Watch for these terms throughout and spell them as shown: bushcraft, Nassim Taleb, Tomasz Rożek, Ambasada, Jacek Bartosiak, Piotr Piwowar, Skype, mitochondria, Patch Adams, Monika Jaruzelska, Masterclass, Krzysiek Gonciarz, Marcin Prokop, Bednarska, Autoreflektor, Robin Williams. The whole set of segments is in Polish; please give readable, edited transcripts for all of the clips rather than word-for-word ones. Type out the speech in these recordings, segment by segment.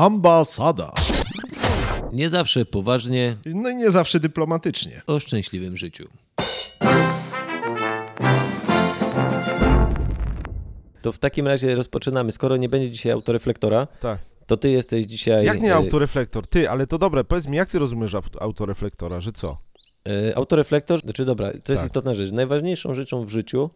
Ambasada. Nie zawsze poważnie. No i nie zawsze dyplomatycznie. O szczęśliwym życiu. To w takim razie rozpoczynamy. Skoro nie będzie dzisiaj autoreflektora, tak. To ty jesteś dzisiaj... Jak nie autoreflektor? Ty, ale to dobre. Powiedz mi, jak ty rozumiesz autoreflektora, że co? Autoreflektor, znaczy dobra, to jest istotna rzecz. Najważniejszą rzeczą w życiu,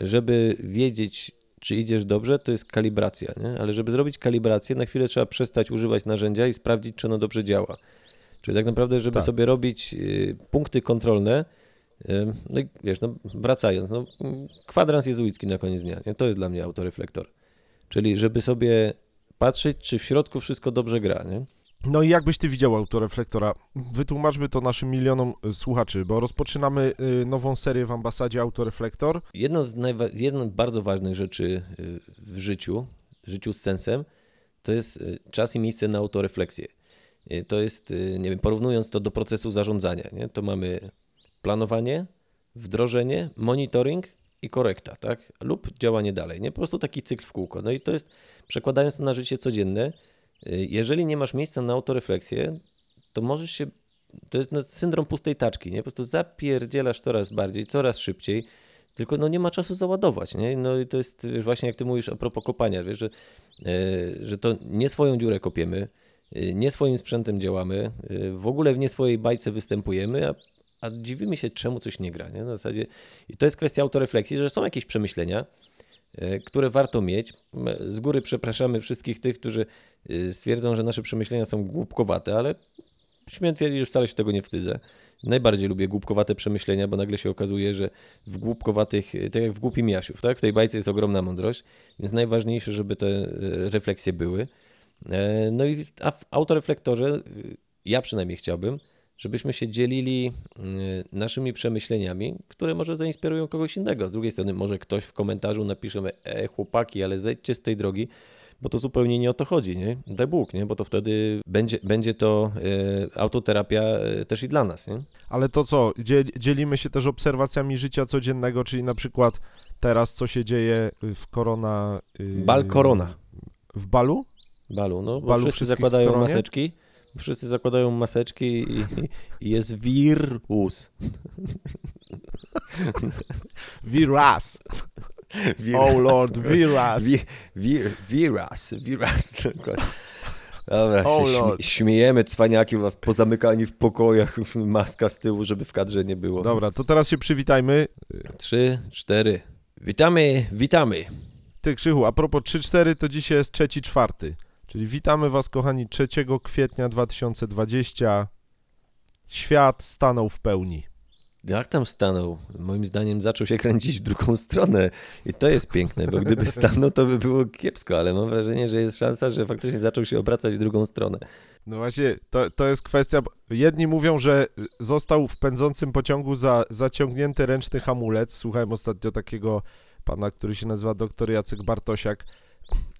żeby wiedzieć, czy idziesz dobrze, to jest kalibracja, nie? Ale żeby zrobić kalibrację, na chwilę trzeba przestać używać narzędzia i sprawdzić, czy ono dobrze działa. Czyli tak naprawdę, żeby sobie robić punkty kontrolne, no i wiesz, no wracając, no kwadrans jezuicki na koniec dnia, nie? To jest dla mnie autoreflektor. Czyli żeby sobie patrzeć, czy w środku wszystko dobrze gra, nie? No i jakbyś ty widział autoreflektora? Wytłumaczmy to naszym milionom słuchaczy, bo rozpoczynamy nową serię w Ambasadzie Autoreflektor. Jedną z bardzo ważnych rzeczy w życiu z sensem, to jest czas i miejsce na autorefleksję. To jest, nie wiem, porównując to do procesu zarządzania, nie? To mamy planowanie, wdrożenie, monitoring i korekta, tak? Lub działanie dalej, nie? Po prostu taki cykl w kółko. No i to jest, przekładając to na życie codzienne, jeżeli nie masz miejsca na autorefleksję, to możesz się, to jest syndrom pustej taczki, nie? Po prostu zapierdzielasz coraz bardziej, coraz szybciej, tylko no nie ma czasu załadować, nie? No i to jest, wiesz, właśnie jak ty mówisz a propos kopania, wiesz, że to nie swoją dziurę kopiemy, nie swoim sprzętem działamy, w ogóle w nie swojej bajce występujemy, a dziwimy się, czemu coś nie gra, nie? Na zasadzie, i to jest kwestia autorefleksji, że są jakieś przemyślenia, które warto mieć. Z góry przepraszamy wszystkich tych, którzy stwierdzą, że nasze przemyślenia są głupkowate, ale śmiem twierdzić, że wcale się tego nie wstydzę. Najbardziej lubię głupkowate przemyślenia, bo nagle się okazuje, że w głupkowatych, tak jak w głupim Jasiu, tak? W tej bajce jest ogromna mądrość, więc najważniejsze, żeby te refleksje były. No i w autoreflektorze, ja przynajmniej chciałbym, żebyśmy się dzielili naszymi przemyśleniami, które może zainspirują kogoś innego. Z drugiej strony może ktoś w komentarzu napisze, chłopaki, ale zejdźcie z tej drogi, bo to zupełnie nie o to chodzi, nie? Daj Bóg, nie? Bo to wtedy będzie to autoterapia też i dla nas, nie? Ale to co, dzielimy się też obserwacjami życia codziennego, czyli na przykład teraz co się dzieje w korona... Bal korona. W balu? Balu, no bo wszyscy zakładają maseczki. Wszyscy zakładają maseczki i jest wirus. Wiras. Oh Lord, wiras. Wiras. Dobra, śmiejemy, cwaniaki pozamykani w pokojach, maska z tyłu, żeby w kadrze nie było. Dobra, to teraz się przywitajmy. 3, 4. Witamy. Ty, Krzychu, a propos 3-4, to dzisiaj jest 3-4. Czyli witamy was, kochani, 3 kwietnia 2020. Świat stanął w pełni. Jak tam stanął? Moim zdaniem zaczął się kręcić w drugą stronę i to jest piękne, bo gdyby stanął, to by było kiepsko, ale mam wrażenie, że jest szansa, że faktycznie zaczął się obracać w drugą stronę. No właśnie, to jest kwestia, jedni mówią, że został w pędzącym pociągu zaciągnięty ręczny hamulec. Słuchałem ostatnio takiego pana, który się nazywa dr Jacek Bartosiak.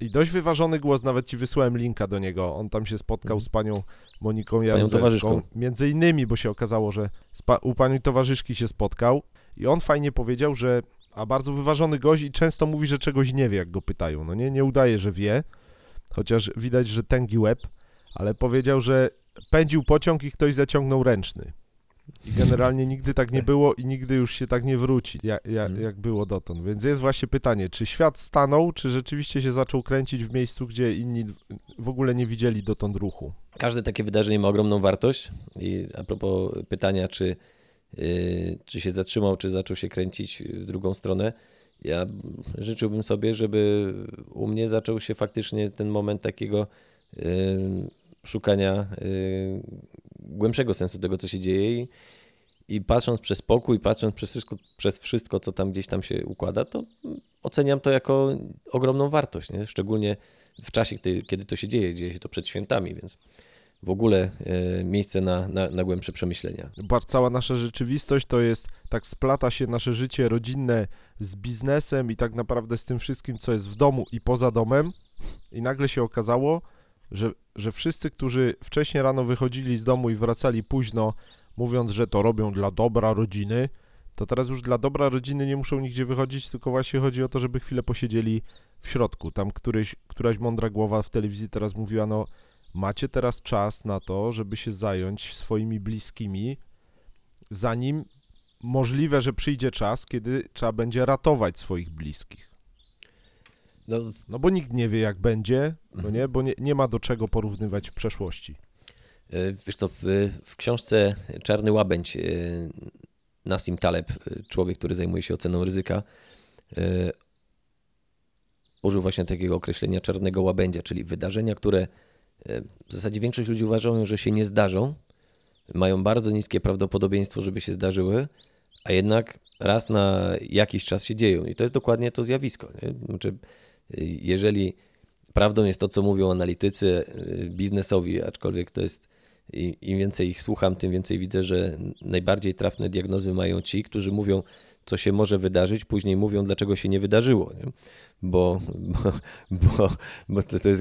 I dość wyważony głos, nawet ci wysłałem linka do niego. On tam się spotkał z panią Moniką Jaruzelską, między innymi, bo się okazało, że u pani towarzyszki się spotkał i on fajnie powiedział, że bardzo wyważony gość i często mówi, że czegoś nie wie, jak go pytają. No nie udaje, że wie, chociaż widać, że tęgi łeb, ale powiedział, że pędził pociąg i ktoś zaciągnął ręczny. I generalnie nigdy tak nie było i nigdy już się tak nie wróci, jak było dotąd. Więc jest właśnie pytanie, czy świat stanął, czy rzeczywiście się zaczął kręcić w miejscu, gdzie inni w ogóle nie widzieli dotąd ruchu? Każde takie wydarzenie ma ogromną wartość. I a propos pytania, czy się zatrzymał, czy zaczął się kręcić w drugą stronę, ja życzyłbym sobie, żeby u mnie zaczął się faktycznie ten moment takiego szukania głębszego sensu tego, co się dzieje i patrząc przez pokój, patrząc przez wszystko, co tam gdzieś tam się układa, to oceniam to jako ogromną wartość, nie? Szczególnie w czasie, kiedy to się dzieje się to przed świętami, więc w ogóle miejsce na głębsze przemyślenia. Cała nasza rzeczywistość to jest, tak splata się nasze życie rodzinne z biznesem i tak naprawdę z tym wszystkim, co jest w domu i poza domem i nagle się okazało, że wszyscy, którzy wcześniej rano wychodzili z domu i wracali późno, mówiąc, że to robią dla dobra rodziny, to teraz już dla dobra rodziny nie muszą nigdzie wychodzić, tylko właśnie chodzi o to, żeby chwilę posiedzieli w środku. Tam któraś mądra głowa w telewizji teraz mówiła, no macie teraz czas na to, żeby się zająć swoimi bliskimi, zanim możliwe, że przyjdzie czas, kiedy trzeba będzie ratować swoich bliskich. No bo nikt nie wie, jak będzie, no nie? Bo nie ma do czego porównywać w przeszłości. Wiesz co, w książce Czarny Łabędź Nassim Taleb, człowiek, który zajmuje się oceną ryzyka, użył właśnie takiego określenia czarnego łabędzia, czyli wydarzenia, które w zasadzie większość ludzi uważają, że się nie zdarzą, mają bardzo niskie prawdopodobieństwo, żeby się zdarzyły, a jednak raz na jakiś czas się dzieją. I to jest dokładnie to zjawisko. Znaczy, jeżeli prawdą jest to, co mówią analitycy biznesowi, aczkolwiek to jest, im więcej ich słucham, tym więcej widzę, że najbardziej trafne diagnozy mają ci, którzy mówią, co się może wydarzyć, później mówią, dlaczego się nie wydarzyło. Nie? Bo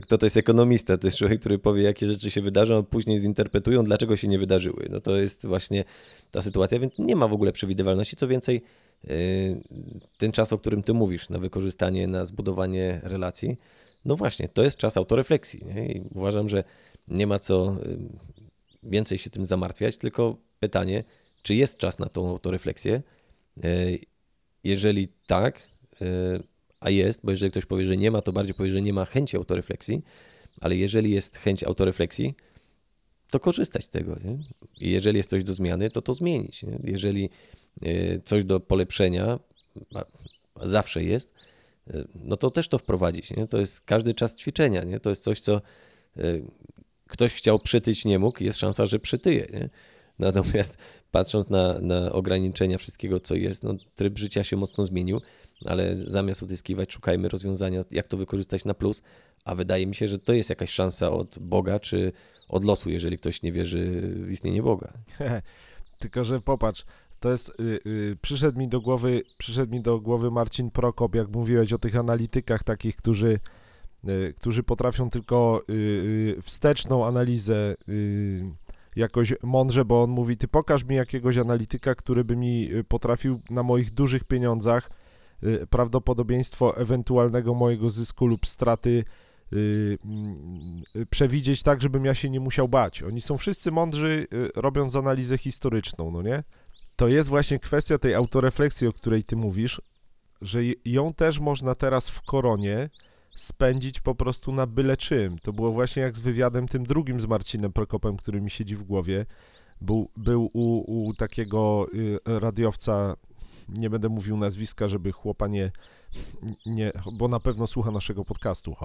kto to jest ekonomista? To jest człowiek, który powie, jakie rzeczy się wydarzą, a później zinterpretują, dlaczego się nie wydarzyły. No to jest właśnie ta sytuacja, więc nie ma w ogóle przewidywalności. Co więcej, ten czas, o którym ty mówisz, na wykorzystanie, na zbudowanie relacji, no właśnie, to jest czas autorefleksji. Nie? I uważam, że nie ma co więcej się tym zamartwiać, tylko pytanie, czy jest czas na tą autorefleksję? Jeżeli tak, a jest, bo jeżeli ktoś powie, że nie ma, to bardziej powie, że nie ma chęci autorefleksji, ale jeżeli jest chęć autorefleksji, to korzystać z tego. Nie? I jeżeli jest coś do zmiany, to zmienić. Nie? Jeżeli coś do polepszenia, a zawsze jest, no to też to wprowadzić. Nie? To jest każdy czas ćwiczenia. Nie? To jest coś, co ktoś chciał przytyć, nie mógł, jest szansa, że przytyje. Nie? Natomiast patrząc na ograniczenia wszystkiego, co jest, no, tryb życia się mocno zmienił, ale zamiast utyskiwać, szukajmy rozwiązania, jak to wykorzystać na plus, a wydaje mi się, że to jest jakaś szansa od Boga czy od losu, jeżeli ktoś nie wierzy w istnienie Boga. Tylko, że popatrz, to jest, przyszedł mi do głowy Marcin Prokop, jak mówiłeś o tych analitykach takich, którzy potrafią tylko wsteczną analizę jakoś mądrze, bo on mówi, ty pokaż mi jakiegoś analityka, który by mi potrafił na moich dużych pieniądzach prawdopodobieństwo ewentualnego mojego zysku lub straty przewidzieć tak, żebym ja się nie musiał bać. Oni są wszyscy mądrzy, robiąc analizę historyczną, no nie? To jest właśnie kwestia tej autorefleksji, o której ty mówisz, że ją też można teraz w koronie spędzić po prostu na byle czym. To było właśnie jak z wywiadem tym drugim z Marcinem Prokopem, który mi siedzi w głowie. Był u takiego radiowca, nie będę mówił nazwiska, żeby chłopa nie bo na pewno słucha naszego podcastu,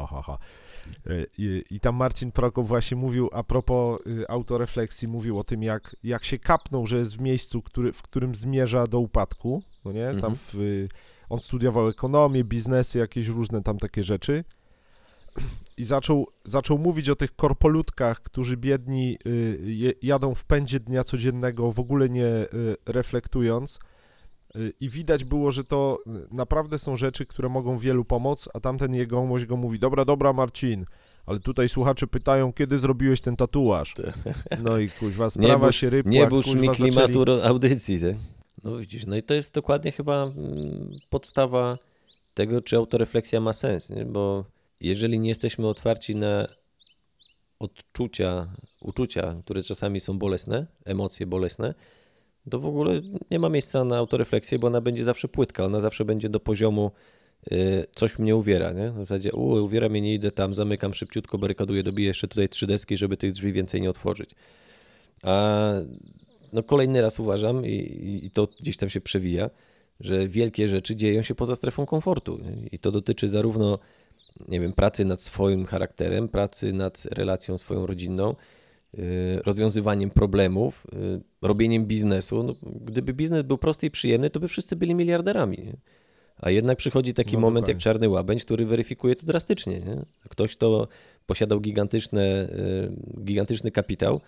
I tam Marcin Prokop właśnie mówił, a propos autorefleksji, mówił o tym, jak się kapnął, że jest w miejscu, w którym zmierza do upadku, no nie, tam on studiował ekonomię, biznesy, jakieś różne tam takie rzeczy i zaczął mówić o tych korpolutkach, którzy biedni jadą w pędzie dnia codziennego, w ogóle nie reflektując i widać było, że to naprawdę są rzeczy, które mogą wielu pomóc, a tamten jegomość go mówi, dobra Marcin, ale tutaj słuchacze pytają, kiedy zrobiłeś ten tatuaż? No i kuźwa, sprawa się rybła. Nie burz mi klimatu audycji, ty. No widzisz, no i to jest dokładnie chyba podstawa tego, czy autorefleksja ma sens, nie? Bo jeżeli nie jesteśmy otwarci na uczucia, które czasami są bolesne, emocje bolesne, to w ogóle nie ma miejsca na autorefleksję, bo ona będzie zawsze płytka, ona zawsze będzie do poziomu coś mnie uwiera, nie? W zasadzie uwiera mnie, nie idę tam, zamykam szybciutko, barykaduję, dobiję jeszcze tutaj 3 deski, żeby tych drzwi więcej nie otworzyć. A no kolejny raz uważam i to gdzieś tam się przewija, że wielkie rzeczy dzieją się poza strefą komfortu i to dotyczy zarówno, nie wiem, pracy nad swoim charakterem, pracy nad relacją swoją rodzinną, rozwiązywaniem problemów, robieniem biznesu. No, gdyby biznes był prosty i przyjemny, to by wszyscy byli miliarderami, nie? A jednak przychodzi taki moment jak czarny łabędź, który weryfikuje to drastycznie, nie? Ktoś, kto posiadał gigantyczny kapitał,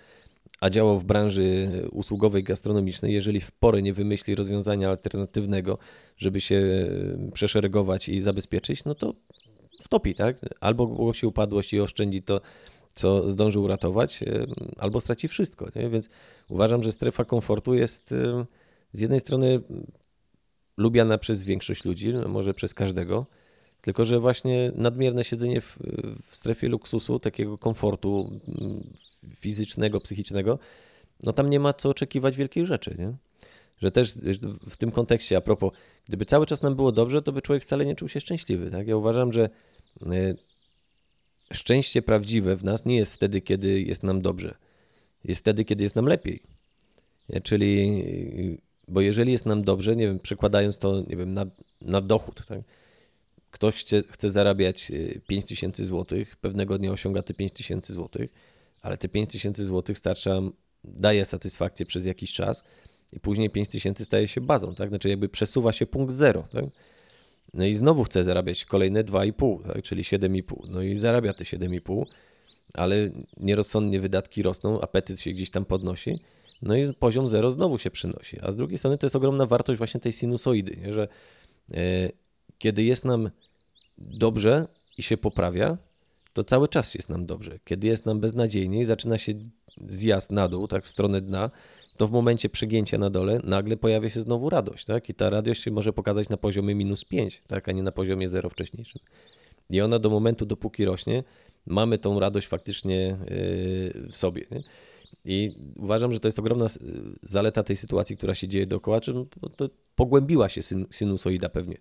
a działał w branży usługowej, gastronomicznej, jeżeli w porę nie wymyśli rozwiązania alternatywnego, żeby się przeszeregować i zabezpieczyć, no to wtopi, tak? Albo głosi upadłość i oszczędzi to, co zdąży uratować, albo straci wszystko, nie? Więc uważam, że strefa komfortu jest z jednej strony lubiana przez większość ludzi, no może przez każdego, tylko że właśnie nadmierne siedzenie w strefie luksusu, takiego komfortu fizycznego, psychicznego, no tam nie ma co oczekiwać wielkich rzeczy, nie? Że też w tym kontekście, a propos, gdyby cały czas nam było dobrze, to by człowiek wcale nie czuł się szczęśliwy, tak? Ja uważam, że szczęście prawdziwe w nas nie jest wtedy, kiedy jest nam dobrze. Jest wtedy, kiedy jest nam lepiej. Czyli, bo jeżeli jest nam dobrze, nie wiem, przekładając to, nie wiem, na dochód, tak? Ktoś chce zarabiać 5000 zł, pewnego dnia osiąga te 5000 zł, ale te 5000 zł starcza, daje satysfakcję przez jakiś czas i później 5000 staje się bazą, tak? Znaczy jakby przesuwa się punkt zero, tak? No i znowu chce zarabiać kolejne 2,5, tak? Czyli 7,5. No i zarabia te 7,5, ale nierozsądnie wydatki rosną, apetyt się gdzieś tam podnosi, no i poziom zero znowu się przynosi. A z drugiej strony to jest ogromna wartość właśnie tej sinusoidy, nie? Że kiedy jest nam dobrze i się poprawia, to cały czas jest nam dobrze. Kiedy jest nam beznadziejnie i zaczyna się zjazd na dół, tak w stronę dna, to w momencie przegięcia na dole nagle pojawia się znowu radość, tak? I ta radość się może pokazać na poziomie -5, tak? A nie na poziomie 0 wcześniejszym. I ona do momentu, dopóki rośnie, mamy tą radość faktycznie w sobie, nie? I uważam, że to jest ogromna zaleta tej sytuacji, która się dzieje dookoła, to pogłębiła się sinusoida pewnie.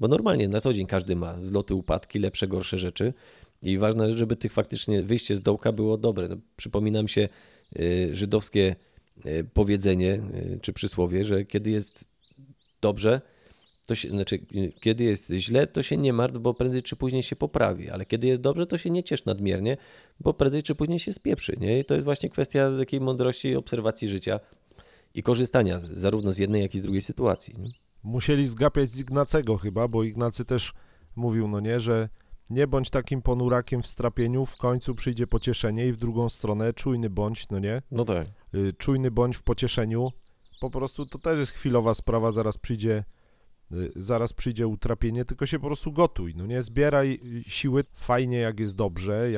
Bo normalnie na co dzień każdy ma zloty, upadki, lepsze, gorsze rzeczy i ważne, żeby tych faktycznie wyjście z dołka było dobre. No, przypominam się żydowskie powiedzenie czy przysłowie, że kiedy jest dobrze, to się, znaczy kiedy jest źle, to się nie martw, bo prędzej czy później się poprawi, ale kiedy jest dobrze, to się nie ciesz nadmiernie, bo prędzej czy później się spieprzy, nie? I to jest właśnie kwestia takiej mądrości, obserwacji życia i korzystania zarówno z jednej, jak i z drugiej sytuacji, nie? Musieli zgapiać z Ignacego chyba, bo Ignacy też mówił, no nie, że nie bądź takim ponurakiem w strapieniu, w końcu przyjdzie pocieszenie i w drugą stronę czujny bądź, no nie? No tak. Czujny bądź w pocieszeniu, po prostu to też jest chwilowa sprawa, zaraz przyjdzie utrapienie, tylko się po prostu gotuj, no nie? Zbieraj siły, fajnie jak jest dobrze,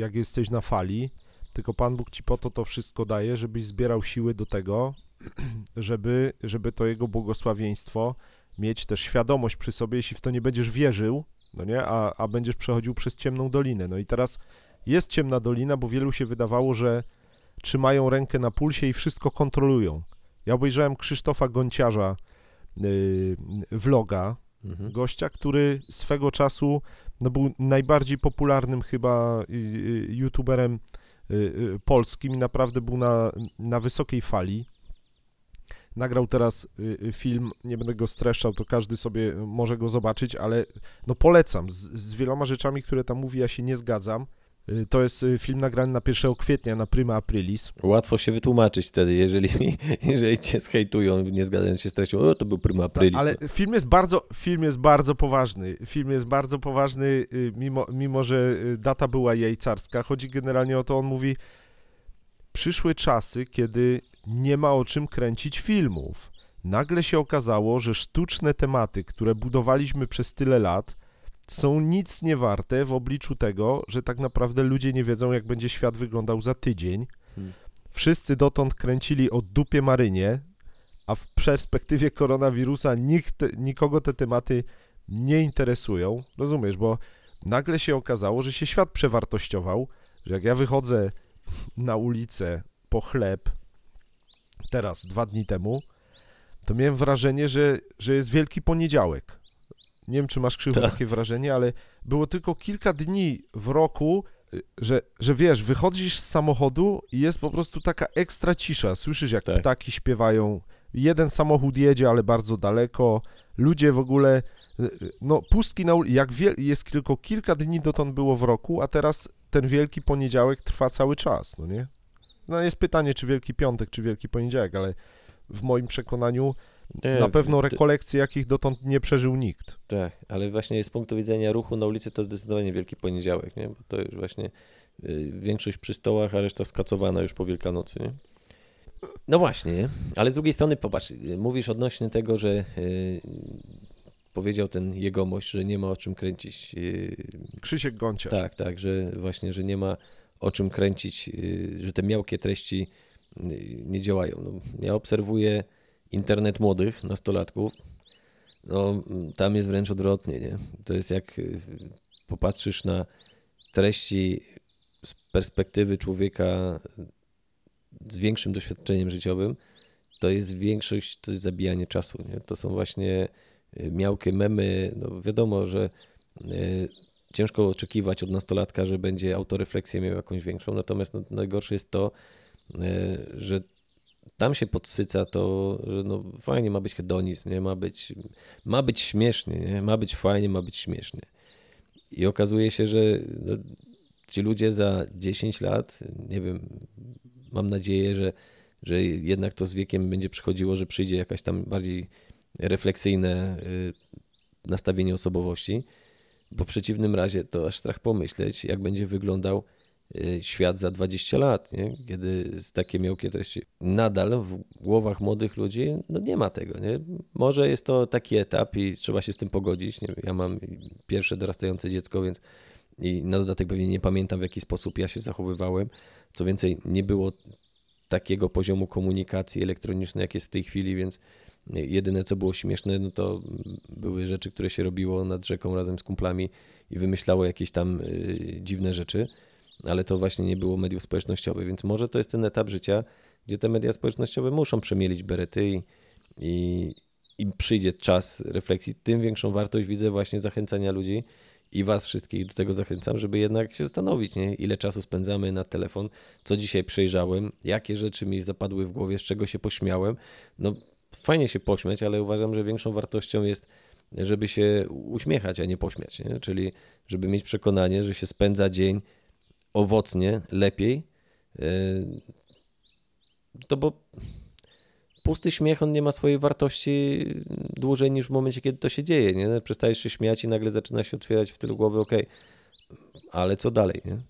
jak jesteś na fali, tylko Pan Bóg ci po to wszystko daje, żebyś zbierał siły do tego, żeby to Jego błogosławieństwo mieć, też świadomość przy sobie, jeśli w to nie będziesz wierzył, no nie, a będziesz przechodził przez ciemną dolinę. No i teraz jest ciemna dolina, bo wielu się wydawało, że trzymają rękę na pulsie i wszystko kontrolują. Ja obejrzałem Krzysztofa Gonciarza vloga, gościa, który swego czasu no, był najbardziej popularnym chyba youtuberem polskim i naprawdę był na wysokiej fali. Nagrał teraz film, nie będę go streszczał, to każdy sobie może go zobaczyć, ale no polecam, z wieloma rzeczami, które tam mówi, ja się nie zgadzam. To jest film nagrany na 1 kwietnia, na Prima Aprilis. Łatwo się wytłumaczyć wtedy, jeżeli cię zhejtują, nie zgadzając się z treścią, to był Prima Aprilis. Tak, ale film jest bardzo poważny. Film jest bardzo poważny, mimo że data była jajcarska. Chodzi generalnie o to, on mówi, przyszły czasy, kiedy nie ma o czym kręcić filmów. Nagle się okazało, że sztuczne tematy, które budowaliśmy przez tyle lat, są nic nie warte w obliczu tego, że tak naprawdę ludzie nie wiedzą, jak będzie świat wyglądał za tydzień. Wszyscy dotąd kręcili o dupie marynie, a w perspektywie koronawirusa nikogo te tematy nie interesują. Rozumiesz, bo nagle się okazało, że się świat przewartościował, że jak ja wychodzę na ulicę po chleb, teraz, 2 dni temu, to miałem wrażenie, że jest Wielki Poniedziałek. Nie wiem, czy masz, Krzychu, takie wrażenie, ale było tylko kilka dni w roku, że wiesz, wychodzisz z samochodu i jest po prostu taka ekstra cisza. Słyszysz, jak ptaki śpiewają, jeden samochód jedzie, ale bardzo daleko, ludzie w ogóle, no pustki na ulicy, jest tylko kilka dni dotąd było w roku, a teraz ten Wielki Poniedziałek trwa cały czas, no nie? No jest pytanie, czy Wielki Piątek, czy Wielki Poniedziałek, ale w moim przekonaniu na pewno rekolekcje, jakich dotąd nie przeżył nikt. Tak, ale właśnie z punktu widzenia ruchu na ulicy to zdecydowanie Wielki Poniedziałek, nie? Bo to już właśnie większość przy stołach, a reszta skacowana już po Wielkanocy, nie? No właśnie, ale z drugiej strony popatrz, mówisz odnośnie tego, że powiedział ten jegomość, że nie ma o czym kręcić. Krzysiek Gonciarz. Tak, że właśnie, że nie ma o czym kręcić, że te miałkie treści nie działają. No, ja obserwuję internet młodych nastolatków, no tam jest wręcz odwrotnie, nie? To jest jak popatrzysz na treści z perspektywy człowieka z większym doświadczeniem życiowym, to jest większość, to jest zabijanie czasu, nie? To są właśnie miałkie memy, no wiadomo, że ciężko oczekiwać od nastolatka, że będzie autorefleksję miał jakąś większą, natomiast no, najgorsze jest to, że tam się podsyca to, że no fajnie ma być hedonizm, nie? Ma być śmiesznie, nie? Ma być fajnie, ma być śmiesznie. I okazuje się, że no, ci ludzie za 10 lat, nie wiem, mam nadzieję, że jednak to z wiekiem będzie przychodziło, że przyjdzie jakaś tam bardziej refleksyjne nastawienie osobowości, bo w przeciwnym razie to aż strach pomyśleć, jak będzie wyglądał świat za 20 lat, nie? Kiedy takie miałkie treści. Nadal w głowach młodych ludzi no nie ma tego. Nie? Może jest to taki etap i trzeba się z tym pogodzić. Nie? Ja mam pierwsze dorastające dziecko, więc i na dodatek pewnie nie pamiętam, w jaki sposób ja się zachowywałem. Co więcej, nie było takiego poziomu komunikacji elektronicznej, jak jest w tej chwili, więc jedyne, co było śmieszne, no to były rzeczy, które się robiło nad rzeką razem z kumplami i wymyślało jakieś tam dziwne rzeczy, ale to właśnie nie było mediów społecznościowych, więc może to jest ten etap życia, gdzie te media społecznościowe muszą przemielić berety i przyjdzie czas refleksji. Tym większą wartość widzę właśnie zachęcania ludzi i was wszystkich do tego zachęcam, żeby jednak się zastanowić, nie? Ile czasu spędzamy na telefon, co dzisiaj przejrzałem, jakie rzeczy mi zapadły w głowie, z czego się pośmiałem. No fajnie się pośmiać, ale uważam, że większą wartością jest, żeby się uśmiechać, a nie pośmiać, nie? Czyli żeby mieć przekonanie, że się spędza dzień owocnie, lepiej, to bo pusty śmiech, on nie ma swojej wartości dłużej niż w momencie, kiedy to się dzieje, nie? Przestajesz się śmiać i nagle zaczyna się otwierać w tylu głowy, okej, ale co dalej, nie?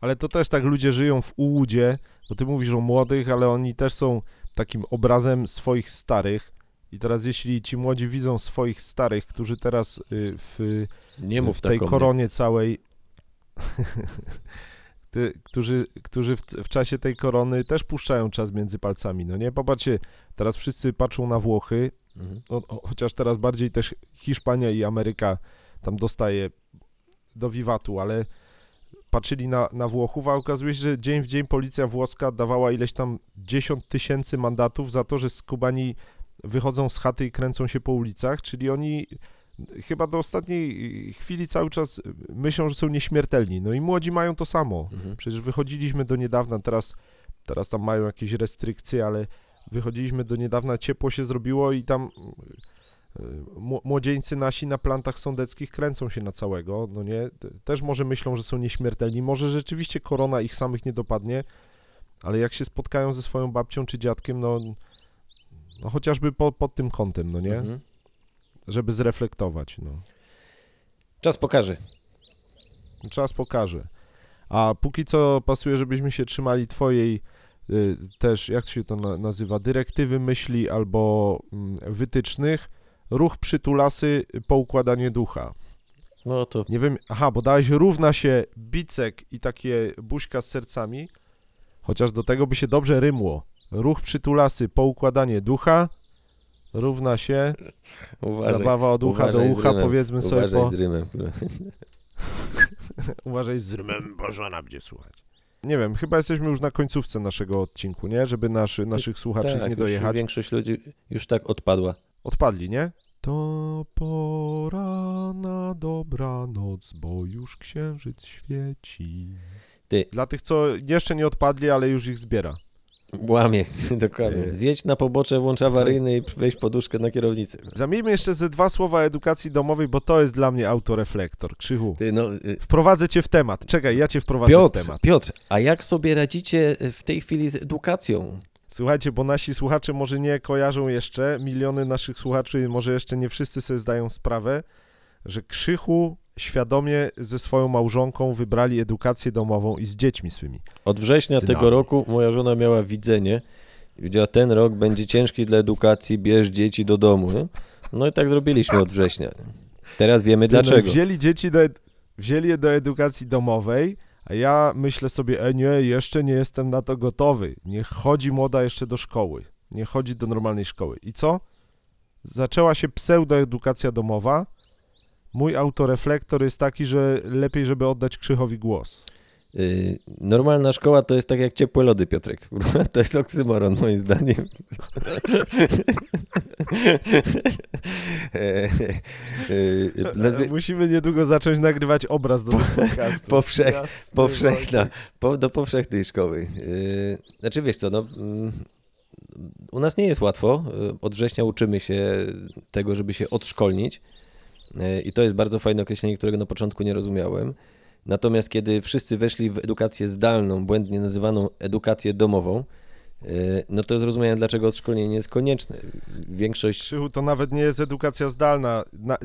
Ale to też tak ludzie żyją w ułudzie, bo ty mówisz o młodych, ale oni też są takim obrazem swoich starych i teraz jeśli ci młodzi widzą swoich starych, którzy teraz w tej koronie całej, którzy w czasie tej korony też puszczają czas między palcami, no nie? Popatrzcie, teraz wszyscy patrzą na Włochy, chociaż teraz bardziej też Hiszpania i Ameryka tam dostaje do wiwatu, ale patrzyli na Włochów, a okazuje się, że dzień w dzień policja włoska dawała ileś tam 10 000 mandatów za to, że skubani wychodzą z chaty i kręcą się po ulicach, czyli oni chyba do ostatniej chwili cały czas myślą, że są nieśmiertelni. No i młodzi mają to samo. Przecież wychodziliśmy do niedawna, teraz tam mają jakieś restrykcje, ale wychodziliśmy do niedawna, ciepło się zrobiło i tam młodzieńcy nasi na plantach sądeckich kręcą się na całego, no nie? Też może myślą, że są nieśmiertelni. Może rzeczywiście korona ich samych nie dopadnie, ale jak się spotkają ze swoją babcią czy dziadkiem, no chociażby pod tym kątem, no nie? Żeby zreflektować, no. Czas pokaże. A póki co pasuje, żebyśmy się trzymali twojej też, jak się to nazywa, dyrektywy myśli albo wytycznych, ruch przytulasy po układanie ducha. No to... Nie wiem, bo dałeś równa się bicek i takie buźka z sercami, chociaż do tego by się dobrze rymło. Ruch przytulasy po układanie ducha równa się zabawa od ucha do ucha, powiedzmy sobie. Uważaj z rymem. Uważaj z rymem, bo żona będzie słuchać. Nie wiem, chyba jesteśmy już na końcówce naszego odcinku, nie? Żeby naszych słuchaczy nie dojechać. Tak, większość ludzi już tak odpadła. Odpadli, nie? To pora na dobranoc, bo już księżyc świeci. Dla tych, co jeszcze nie odpadli, ale już ich zbiera. Łamie, dokładnie. Zjedź na pobocze, włącz awaryjny i weź poduszkę na kierownicy. Zamienimy jeszcze ze 2 słowa edukacji domowej, bo to jest dla mnie autoreflektor. Krzychu, wprowadzę cię w temat. Czekaj, ja cię wprowadzę w temat. Piotr, a jak sobie radzicie w tej chwili z edukacją? Słuchajcie, bo nasi słuchacze może nie kojarzą jeszcze, miliony naszych słuchaczy, może jeszcze nie wszyscy sobie zdają sprawę, że Krzychu świadomie ze swoją małżonką wybrali edukację domową i z dziećmi swymi. Od września tego roku moja żona miała widzenie. Widziała, ten rok będzie ciężki dla edukacji, bierz dzieci do domu. Nie? No i tak zrobiliśmy od września. Teraz wiemy dlaczego. Wzięli dzieci wzięli je do edukacji domowej, a ja myślę sobie, nie, jeszcze nie jestem na to gotowy. Niech chodzi młoda jeszcze do szkoły. nie chodzi do normalnej szkoły. I co? Zaczęła się pseudoedukacja domowa. Mój autoreflektor jest taki, że lepiej, żeby oddać Krzychowi głos. Normalna szkoła to jest tak jak ciepłe lody, Piotrek. To jest oksymoron moim zdaniem. Musimy niedługo zacząć nagrywać obraz do tego podcastu. Do powszechnej szkoły. Znaczy wiesz co, no... U nas nie jest łatwo. Od września uczymy się tego, żeby się odszkolnić. I to jest bardzo fajne określenie, którego na początku nie rozumiałem. Natomiast kiedy wszyscy weszli w edukację zdalną, błędnie nazywaną edukację domową, no to zrozumiałem, dlaczego odszkolnienie jest konieczne. Większość... Krzychu, to nawet nie jest edukacja zdalna.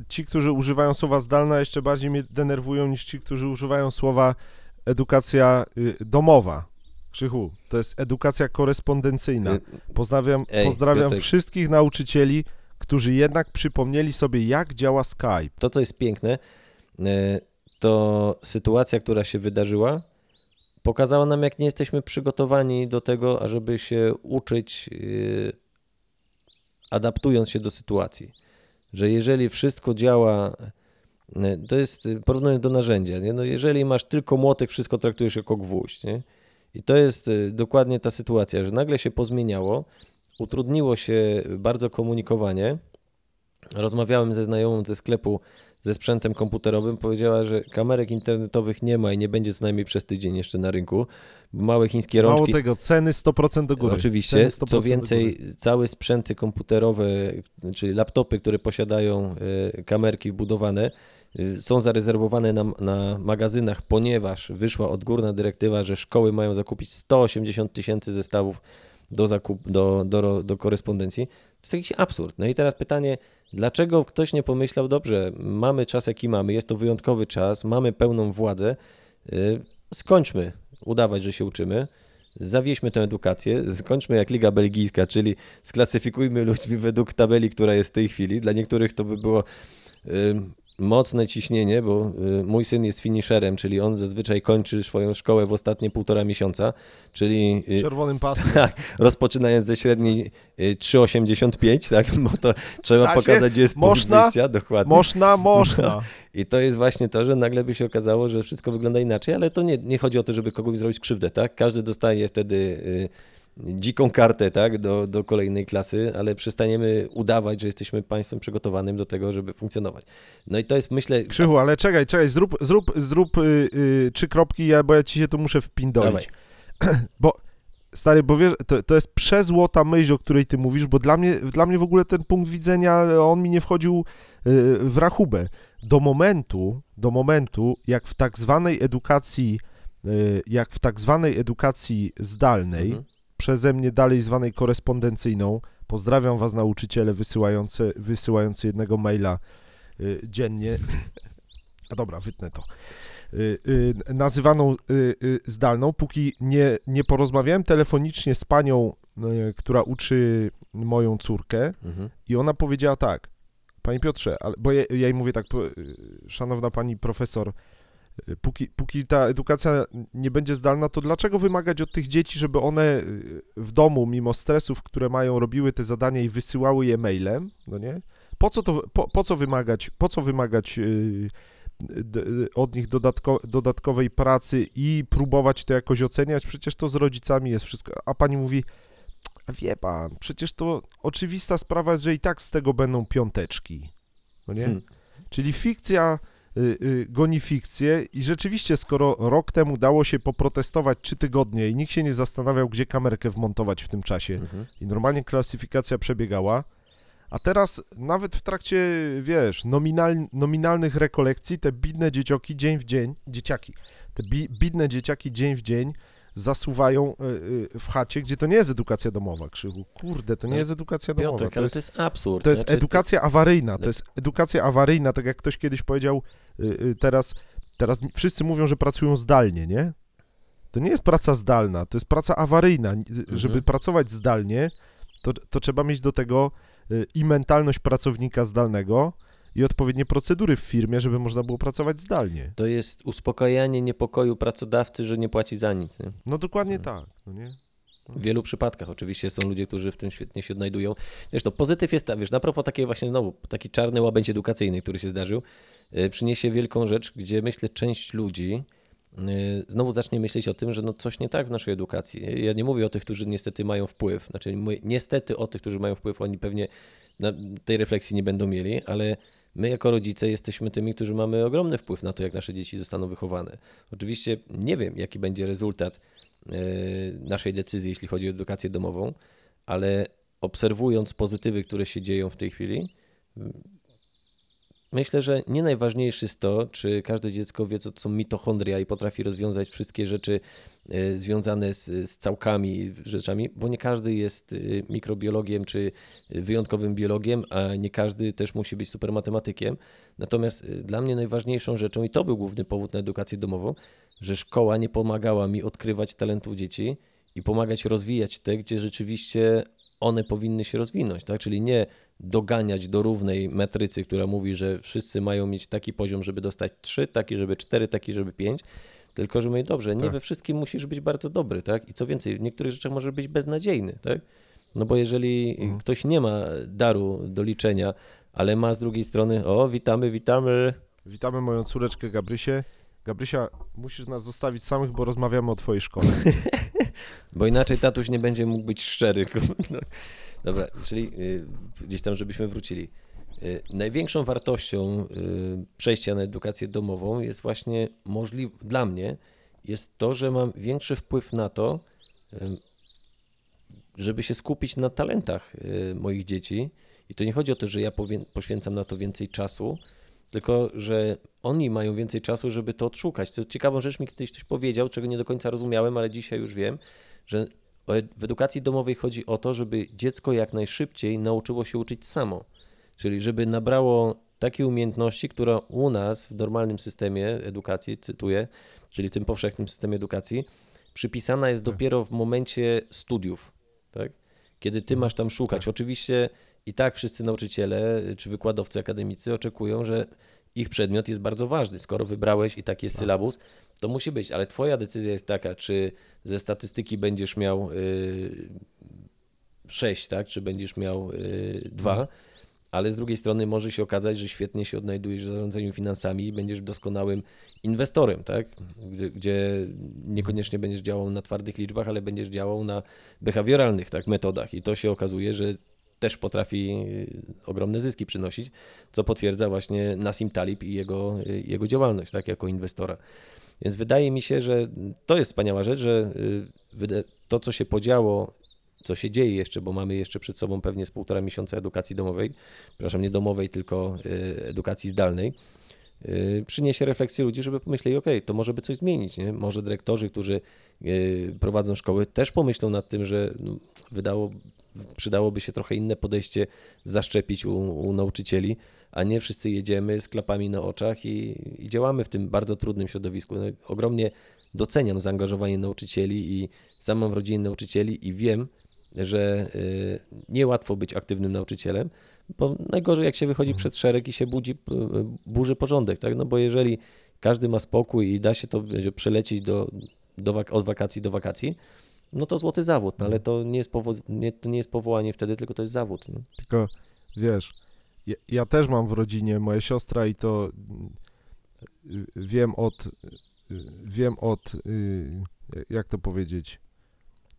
Ci, którzy używają słowa zdalna, jeszcze bardziej mnie denerwują niż ci, którzy używają słowa edukacja domowa. Krzychu, to jest edukacja korespondencyjna. Pozdrawiam wszystkich nauczycieli, którzy jednak przypomnieli sobie, jak działa Skype. To, co jest piękne, to sytuacja, która się wydarzyła, pokazała nam, jak nie jesteśmy przygotowani do tego, ażeby się uczyć, adaptując się do sytuacji. Że jeżeli wszystko działa... To jest porównanie do narzędzia. Nie? No jeżeli masz tylko młotek, wszystko traktujesz jako gwóźdź, nie? I to jest dokładnie ta sytuacja, że nagle się pozmieniało, utrudniło się bardzo komunikowanie. Rozmawiałem ze znajomą ze sklepu ze sprzętem komputerowym, powiedziała, że kamerek internetowych nie ma i nie będzie co najmniej przez tydzień jeszcze na rynku. Małe chińskie rączki... Mało tego, ceny 100% do góry. Oczywiście, co więcej, całe sprzęty komputerowe, czyli laptopy, które posiadają kamerki wbudowane, są zarezerwowane na magazynach, ponieważ wyszła odgórna dyrektywa, że szkoły mają zakupić 180 000 zestawów do korespondencji. To jest jakiś absurd. No i teraz pytanie, dlaczego ktoś nie pomyślał, dobrze, mamy czas jaki mamy, jest to wyjątkowy czas, mamy pełną władzę, skończmy udawać, że się uczymy, zawieźmy tę edukację, skończmy jak Liga Belgijska, czyli sklasyfikujmy ludźmi według tabeli, która jest w tej chwili. Dla niektórych to by było... mocne ciśnienie, bo mój syn jest finisherem, czyli on zazwyczaj kończy swoją szkołę w ostatnie 1,5 miesiąca, czyli... Czerwonym pasem. Tak, rozpoczynając ze średniej 3,85, tak, bo to trzeba pokazać, gdzie jest punkt wyjścia, dokładnie. Można. I to jest właśnie to, że nagle by się okazało, że wszystko wygląda inaczej, ale to nie chodzi o to, żeby kogoś zrobić krzywdę, tak? Każdy dostaje wtedy... dziką kartę, tak, do kolejnej klasy, ale przestaniemy udawać, że jesteśmy państwem przygotowanym do tego, żeby funkcjonować. No i to jest, myślę... Krzychu, ale czekaj, zrób 3 kropki, bo ja ci się tu muszę wpindolić. Bo, stary, bo wiesz, to jest przezłota myśl, o której ty mówisz, bo dla mnie w ogóle ten punkt widzenia, on mi nie wchodził w rachubę. Do momentu, jak w tak zwanej edukacji zdalnej, przeze mnie dalej zwanej korespondencyjną. Pozdrawiam was, nauczyciele wysyłający jednego maila dziennie. A dobra, wytnę to. Nazywaną zdalną, póki nie porozmawiałem telefonicznie z panią, która uczy moją córkę i ona powiedziała tak, panie Piotrze, bo ja jej mówię tak, szanowna pani profesor, Póki ta edukacja nie będzie zdalna, to dlaczego wymagać od tych dzieci, żeby one w domu, mimo stresów, które mają, robiły te zadania i wysyłały je mailem, no nie? Po co wymagać od nich dodatkowej pracy i próbować to jakoś oceniać? Przecież to z rodzicami jest wszystko. A pani mówi, wie pan, przecież to oczywista sprawa jest, że i tak z tego będą piąteczki, no nie? Czyli fikcja... goni fikcję i rzeczywiście, skoro rok temu dało się poprotestować 3 tygodnie i nikt się nie zastanawiał, gdzie kamerkę wmontować w tym czasie i normalnie klasyfikacja przebiegała, a teraz nawet w trakcie, wiesz, nominalnych rekolekcji te bidne dzieciaki dzień w dzień zasuwają w chacie, gdzie to nie jest edukacja domowa, Krzychu. Kurde, to nie jest edukacja domowa. Piotrek, ale to jest absurd. To jest edukacja awaryjna. To jest edukacja awaryjna, tak jak ktoś kiedyś powiedział, teraz wszyscy mówią, że pracują zdalnie, nie? To nie jest praca zdalna, to jest praca awaryjna. Żeby pracować zdalnie, to trzeba mieć do tego i mentalność pracownika zdalnego, i odpowiednie procedury w firmie, żeby można było pracować zdalnie. To jest uspokajanie niepokoju pracodawcy, że nie płaci za nic. Nie? No dokładnie tak. No nie? W wielu przypadkach oczywiście są ludzie, którzy w tym świetnie się odnajdują. Wiesz, to pozytyw jest, wiesz, na propos takiej właśnie znowu, taki czarny łabędź edukacyjny, który się zdarzył, przyniesie wielką rzecz, gdzie myślę część ludzi znowu zacznie myśleć o tym, że no coś nie tak w naszej edukacji. Ja nie mówię o tych, którzy niestety mają wpływ, znaczy niestety o tych, którzy mają wpływ, oni pewnie tej refleksji nie będą mieli, ale my jako rodzice jesteśmy tymi, którzy mamy ogromny wpływ na to, jak nasze dzieci zostaną wychowane. Oczywiście nie wiem, jaki będzie rezultat naszej decyzji, jeśli chodzi o edukację domową, ale obserwując pozytywy, które się dzieją w tej chwili, myślę, że nie najważniejsze jest to, czy każde dziecko wie, co to są mitochondria i potrafi rozwiązać wszystkie rzeczy związane z całkami, rzeczami, bo nie każdy jest mikrobiologiem czy wyjątkowym biologiem, a nie każdy też musi być super matematykiem. Natomiast dla mnie najważniejszą rzeczą, i to był główny powód na edukację domową, że szkoła nie pomagała mi odkrywać talentów dzieci i pomagać rozwijać te, gdzie rzeczywiście one powinny się rozwinąć, tak? Czyli nie doganiać do równej metrycy, która mówi, że wszyscy mają mieć taki poziom, żeby dostać 3, taki, żeby 4, taki, żeby 5, tylko że mówię, dobrze, nie tak. We wszystkim musisz być bardzo dobry, tak? I co więcej, w niektórych rzeczach możesz być beznadziejny, tak? No bo jeżeli ktoś nie ma daru do liczenia, ale ma z drugiej strony, o, witamy. Witamy moją córeczkę Gabrysię. Gabrysia, musisz nas zostawić samych, bo rozmawiamy o twojej szkole. Bo inaczej tatuś nie będzie mógł być szczery. Dobra, czyli gdzieś tam, żebyśmy wrócili. Największą wartością przejścia na edukację domową jest właśnie dla mnie jest to, że mam większy wpływ na to, żeby się skupić na talentach moich dzieci. I to nie chodzi o to, że ja poświęcam na to więcej czasu, tylko że oni mają więcej czasu, żeby to odszukać. To ciekawą rzecz mi kiedyś ktoś powiedział, czego nie do końca rozumiałem, ale dzisiaj już wiem, że w edukacji domowej chodzi o to, żeby dziecko jak najszybciej nauczyło się uczyć samo. Czyli żeby nabrało takiej umiejętności, która u nas w normalnym systemie edukacji, cytuję, czyli tym powszechnym systemie edukacji, przypisana jest dopiero w momencie studiów, tak? Kiedy ty masz tam szukać. Oczywiście i tak wszyscy nauczyciele czy wykładowcy akademicy oczekują, że ich przedmiot jest bardzo ważny. Skoro wybrałeś i taki jest sylabus, to musi być, ale twoja decyzja jest taka, czy ze statystyki będziesz miał 6, tak? Czy będziesz miał 2, ale z drugiej strony może się okazać, że świetnie się odnajdujesz w zarządzaniu finansami i będziesz doskonałym inwestorem, tak? Gdzie niekoniecznie będziesz działał na twardych liczbach, ale będziesz działał na behawioralnych, tak, metodach i to się okazuje, że też potrafi ogromne zyski przynosić, co potwierdza właśnie Nassim Taleb i jego działalność, tak, jako inwestora. Więc wydaje mi się, że to jest wspaniała rzecz, że to, co się podziało, co się dzieje jeszcze, bo mamy jeszcze przed sobą pewnie z 1,5 miesiąca edukacji domowej, przepraszam, nie domowej, tylko edukacji zdalnej, przyniesie refleksję ludzi, żeby pomyśleli, okej, to może by coś zmienić, nie? Może dyrektorzy, którzy prowadzą szkoły, też pomyślą nad tym, że przydałoby się trochę inne podejście zaszczepić u nauczycieli, a nie wszyscy jedziemy z klapami na oczach i działamy w tym bardzo trudnym środowisku. No, ogromnie doceniam zaangażowanie nauczycieli i sam mam rodzinę nauczycieli i wiem, że niełatwo być aktywnym nauczycielem, bo najgorzej jak się wychodzi przed szereg i się burzy porządek, tak? No bo jeżeli każdy ma spokój i da się to przelecić od wakacji do wakacji, no to złoty zawód, no ale to nie jest to nie jest powołanie wtedy, tylko to jest zawód. Nie? Tylko wiesz, ja też mam w rodzinie, moja siostra i to wiem od jak to powiedzieć,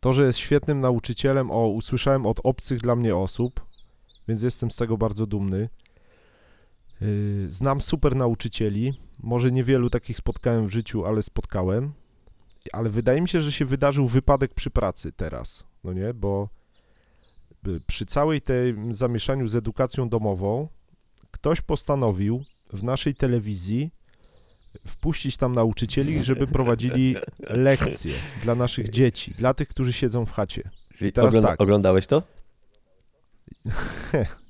to, że jest świetnym nauczycielem, usłyszałem od obcych dla mnie osób, więc jestem z tego bardzo dumny. Znam super nauczycieli, może niewielu takich spotkałem w życiu, ale spotkałem. Ale wydaje mi się, że się wydarzył wypadek przy pracy teraz, no nie? Bo przy całej tej zamieszaniu z edukacją domową ktoś postanowił w naszej telewizji wpuścić tam nauczycieli, żeby prowadzili lekcje dla naszych dzieci, dla tych, którzy siedzą w chacie. I teraz Oglądałeś to?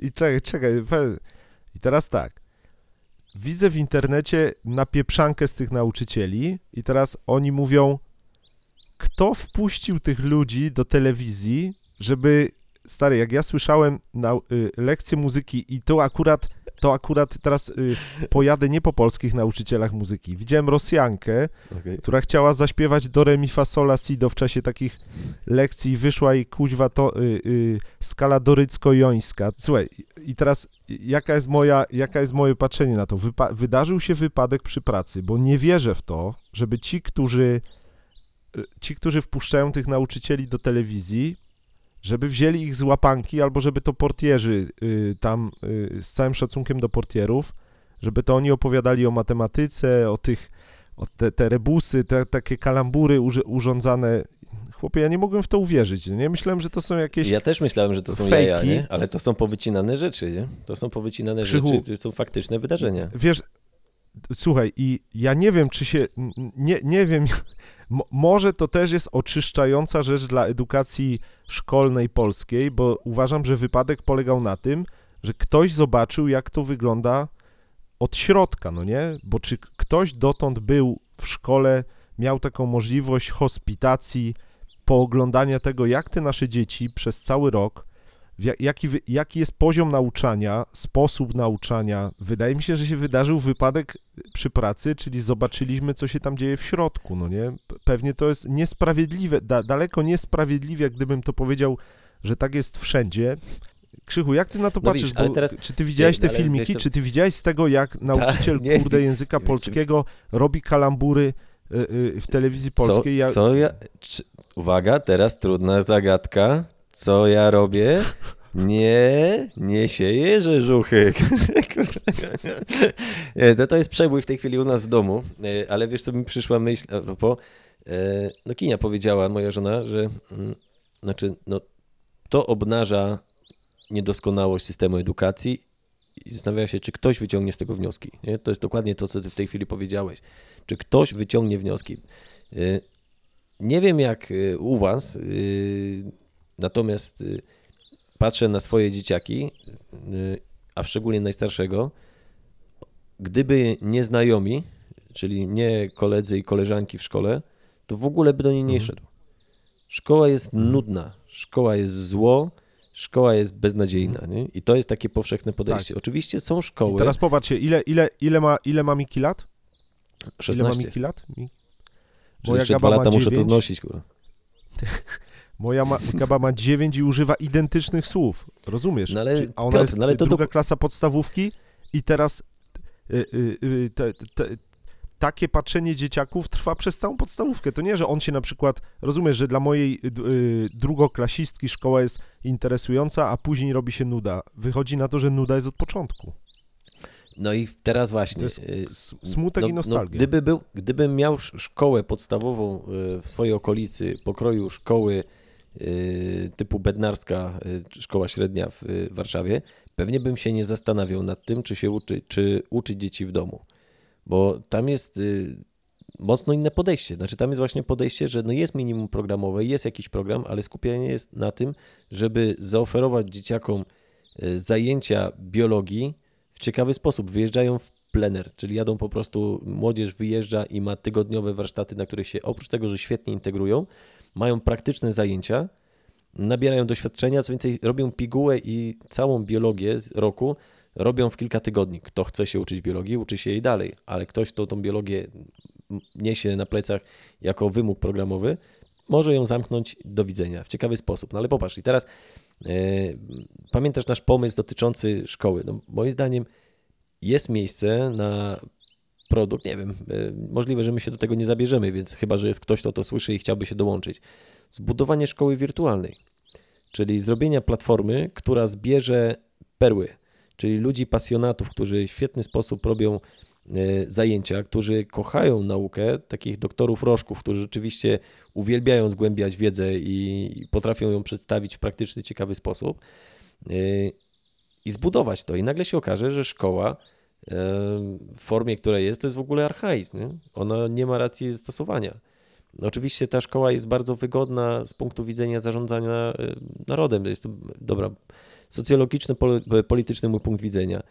I czekaj. I teraz tak. Widzę w internecie napieprzankę z tych nauczycieli i teraz oni mówią, kto wpuścił tych ludzi do telewizji, żeby Stary, jak ja słyszałem na lekcję muzyki i to akurat teraz pojadę nie po polskich nauczycielach muzyki. Widziałem Rosjankę, okay, która chciała zaśpiewać do re mi fa sol la si do w czasie takich lekcji, wyszła i kuźwa to skala dorycko-jońska. Słuchaj, i teraz jaka jest moje patrzenie na to? Wydarzył się wypadek przy pracy, bo nie wierzę w to, żeby ci, którzy wpuszczają tych nauczycieli do telewizji, żeby wzięli ich z łapanki, albo żeby to portierzy tam, z całym szacunkiem do portierów, żeby to oni opowiadali o matematyce, o te rebusy, takie kalambury urządzane. Chłopie, ja nie mogłem w to uwierzyć, nie? Myślałem, że to są jakieś... Ja też myślałem, że to są fejki, jaja, nie? Ale to są powycinane rzeczy, nie? To są powycinane rzeczy, to są faktyczne wydarzenia. Wiesz, słuchaj, i ja nie wiem, czy się... Nie wiem... Może to też jest oczyszczająca rzecz dla edukacji szkolnej polskiej, bo uważam, że wypadek polegał na tym, że ktoś zobaczył, jak to wygląda od środka, no nie? Bo czy ktoś dotąd był w szkole, miał taką możliwość hospitacji, pooglądania tego, jak te nasze dzieci przez cały rok, jaki jest poziom nauczania, sposób nauczania. Wydaje mi się, że się wydarzył wypadek przy pracy, czyli zobaczyliśmy, co się tam dzieje w środku, no nie? Pewnie to jest niesprawiedliwe, daleko niesprawiedliwie, gdybym to powiedział, że tak jest wszędzie. Krzychu, jak ty na to patrzysz? Bo teraz... Czy ty widziałeś te filmiki, to... czy ty widziałeś z tego, jak nauczyciel języka polskiego robi kalambury w telewizji polskiej? Uwaga, teraz trudna zagadka. Co ja robię? Nie sieję rzeżuchy. To jest przebój w tej chwili u nas w domu, ale wiesz, co mi przyszła myśl, no Kinia powiedziała, moja żona, że to obnaża niedoskonałość systemu edukacji i zastanawiała się, czy ktoś wyciągnie z tego wnioski. Nie? To jest dokładnie to, co ty w tej chwili powiedziałeś. Czy ktoś wyciągnie wnioski? Nie wiem, jak u was... Natomiast patrzę na swoje dzieciaki, a szczególnie najstarszego, gdyby nie znajomi, czyli nie koledzy i koleżanki w szkole, to w ogóle by do niej nie szedł. Szkoła jest nudna, szkoła jest zło, szkoła jest beznadziejna, nie? I to jest takie powszechne podejście. Tak. Oczywiście są szkoły... I teraz popatrzcie, ile ma Miki lat? 16. Ile ma Miki lat? Bo jeszcze 2 lata muszę to znosić, kurwa. Moja Gaba ma 9 i używa identycznych słów, rozumiesz? No ale, a ona Piotr, jest druga klasa podstawówki i teraz takie patrzenie dzieciaków trwa przez całą podstawówkę. To nie, że on się na przykład, rozumiesz, że dla mojej drugoklasistki szkoła jest interesująca, a później robi się nuda. Wychodzi na to, że nuda jest od początku. No i teraz właśnie... Smutek i nostalgia. No, gdybym miał szkołę podstawową w swojej okolicy, pokroju szkoły typu Bednarska, szkoła średnia w Warszawie, pewnie bym się nie zastanawiał nad tym, czy uczy dzieci w domu. Bo tam jest mocno inne podejście. Znaczy tam jest właśnie podejście, że no jest minimum programowe, jest jakiś program, ale skupienie jest na tym, żeby zaoferować dzieciakom zajęcia biologii w ciekawy sposób. Wyjeżdżają w plener, czyli jadą po prostu, młodzież wyjeżdża i ma tygodniowe warsztaty, na których się oprócz tego, że świetnie integrują, mają praktyczne zajęcia, nabierają doświadczenia, co więcej robią pigułę i całą biologię z roku robią w kilka tygodni. Kto chce się uczyć biologii, uczy się jej dalej, ale ktoś, kto tą biologię niesie na plecach jako wymóg programowy, może ją zamknąć do widzenia w ciekawy sposób. No ale popatrz, i teraz... Pamiętasz nasz pomysł dotyczący szkoły? No, moim zdaniem jest miejsce na produkt, nie wiem, możliwe, że my się do tego nie zabierzemy, więc chyba, że jest ktoś, kto to słyszy i chciałby się dołączyć. Zbudowanie szkoły wirtualnej, czyli zrobienia platformy, która zbierze perły, czyli ludzi pasjonatów, którzy w świetny sposób robią zajęcia, którzy kochają naukę, takich doktorów rożków, którzy rzeczywiście uwielbiają zgłębiać wiedzę i potrafią ją przedstawić w praktyczny, ciekawy sposób i zbudować to. I nagle się okaże, że szkoła w formie, która jest, to jest w ogóle archaizm. Nie? Ona nie ma racji stosowania. Oczywiście ta szkoła jest bardzo wygodna z punktu widzenia zarządzania narodem. To jest to, dobra, socjologiczny, polityczny mój punkt widzenia.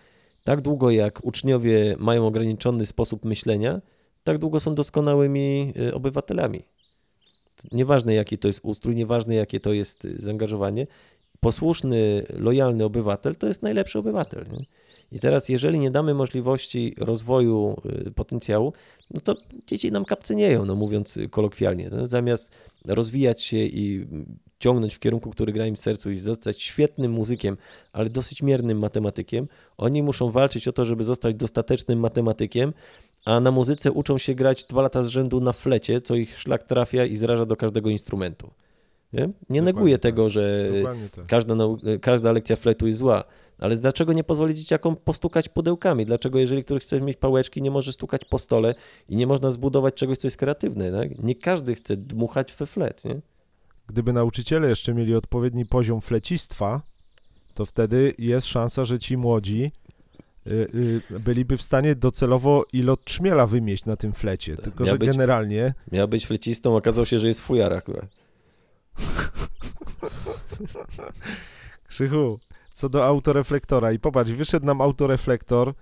Tak długo jak uczniowie mają ograniczony sposób myślenia, tak długo są doskonałymi obywatelami. Nieważne jaki to jest ustrój, nieważne jakie to jest zaangażowanie, posłuszny, lojalny obywatel to jest najlepszy obywatel. Nie? I teraz, jeżeli nie damy możliwości rozwoju potencjału, no to dzieci nam kapcynieją, no mówiąc kolokwialnie. No, zamiast rozwijać się i ciągnąć w kierunku, który gra im w sercu i zostać świetnym muzykiem, ale dosyć miernym matematykiem, oni muszą walczyć o to, żeby zostać dostatecznym matematykiem, a na muzyce uczą się grać 2 lata z rzędu na flecie, co ich szlak trafia i zraża do każdego instrumentu. Nie neguję tego, że każda lekcja fletu jest zła, ale dlaczego nie pozwolić dzieciakom postukać pudełkami? Dlaczego jeżeli ktoś chce mieć pałeczki, nie może stukać po stole i nie można zbudować czegoś, co jest kreatywne? Tak? Nie każdy chce dmuchać we flet. Nie? Gdyby nauczyciele jeszcze mieli odpowiedni poziom flecistwa, to wtedy jest szansa, że ci młodzi byliby w stanie docelowo ilot trzmiela wymieść na tym flecie, tylko miał że być, generalnie... Miał być flecistą, okazało się, że jest fujar akurat. Krzychu, co do autoreflektora i popatrz, wyszedł nam autoreflektor,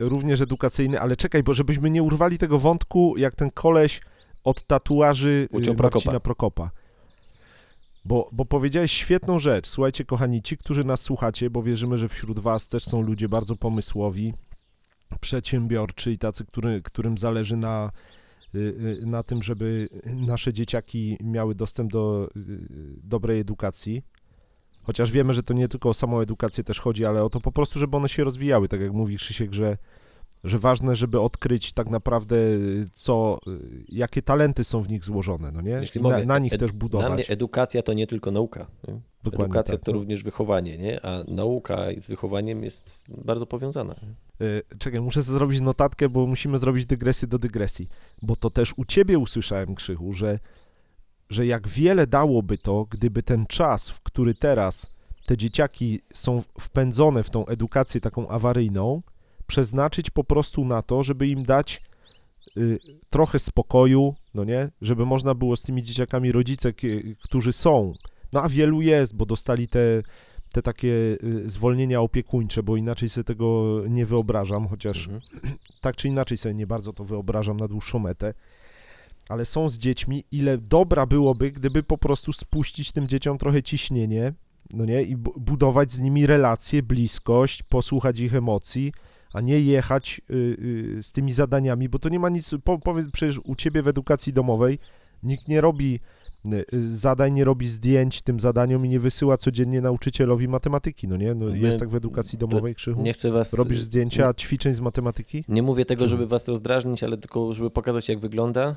również edukacyjny, ale czekaj, bo żebyśmy nie urwali tego wątku, jak ten koleś od tatuaży Marcina Prokopa. Bo powiedziałeś świetną rzecz. Słuchajcie, kochani, ci, którzy nas słuchacie, bo wierzymy, że wśród was też są ludzie bardzo pomysłowi, przedsiębiorczy i tacy, którym zależy na tym, żeby nasze dzieciaki miały dostęp do dobrej edukacji. Chociaż wiemy, że to nie tylko o samą edukację też chodzi, ale o to po prostu, żeby one się rozwijały. Tak jak mówi Krzysiek, że ważne, żeby odkryć tak naprawdę, jakie talenty są w nich złożone, no nie? Jeśli mogę, na nich też budować. Dla mnie edukacja to nie tylko nauka. Nie? Edukacja tak, to również wychowanie, nie? A nauka z wychowaniem jest bardzo powiązana. Czekaj, muszę sobie zrobić notatkę, bo musimy zrobić dygresję do dygresji, bo to też u ciebie usłyszałem, Krzychu, że jak wiele dałoby to, gdyby ten czas, w który teraz te dzieciaki są wpędzone w tą edukację taką awaryjną, przeznaczyć po prostu na to, żeby im dać trochę spokoju, no nie, żeby można było z tymi dzieciakami rodzice, którzy są, no a wielu jest, bo dostali te takie zwolnienia opiekuńcze, bo inaczej sobie tego nie wyobrażam, chociaż tak czy inaczej sobie nie bardzo to wyobrażam na dłuższą metę, ale są z dziećmi, ile dobra byłoby, gdyby po prostu spuścić tym dzieciom trochę ciśnienie, no nie, i budować z nimi relacje, bliskość, posłuchać ich emocji, a nie jechać z tymi zadaniami, bo to nie ma nic, powiedz, przecież u ciebie w edukacji domowej nikt nie robi zadań, nie robi zdjęć tym zadaniom i nie wysyła codziennie nauczycielowi matematyki, no nie? No jest tak w edukacji domowej, Krzychu? Nie chcę was... Robisz zdjęcia, ćwiczeń z matematyki? Nie mówię tego, żeby was rozdrażnić, ale tylko żeby pokazać, jak wygląda.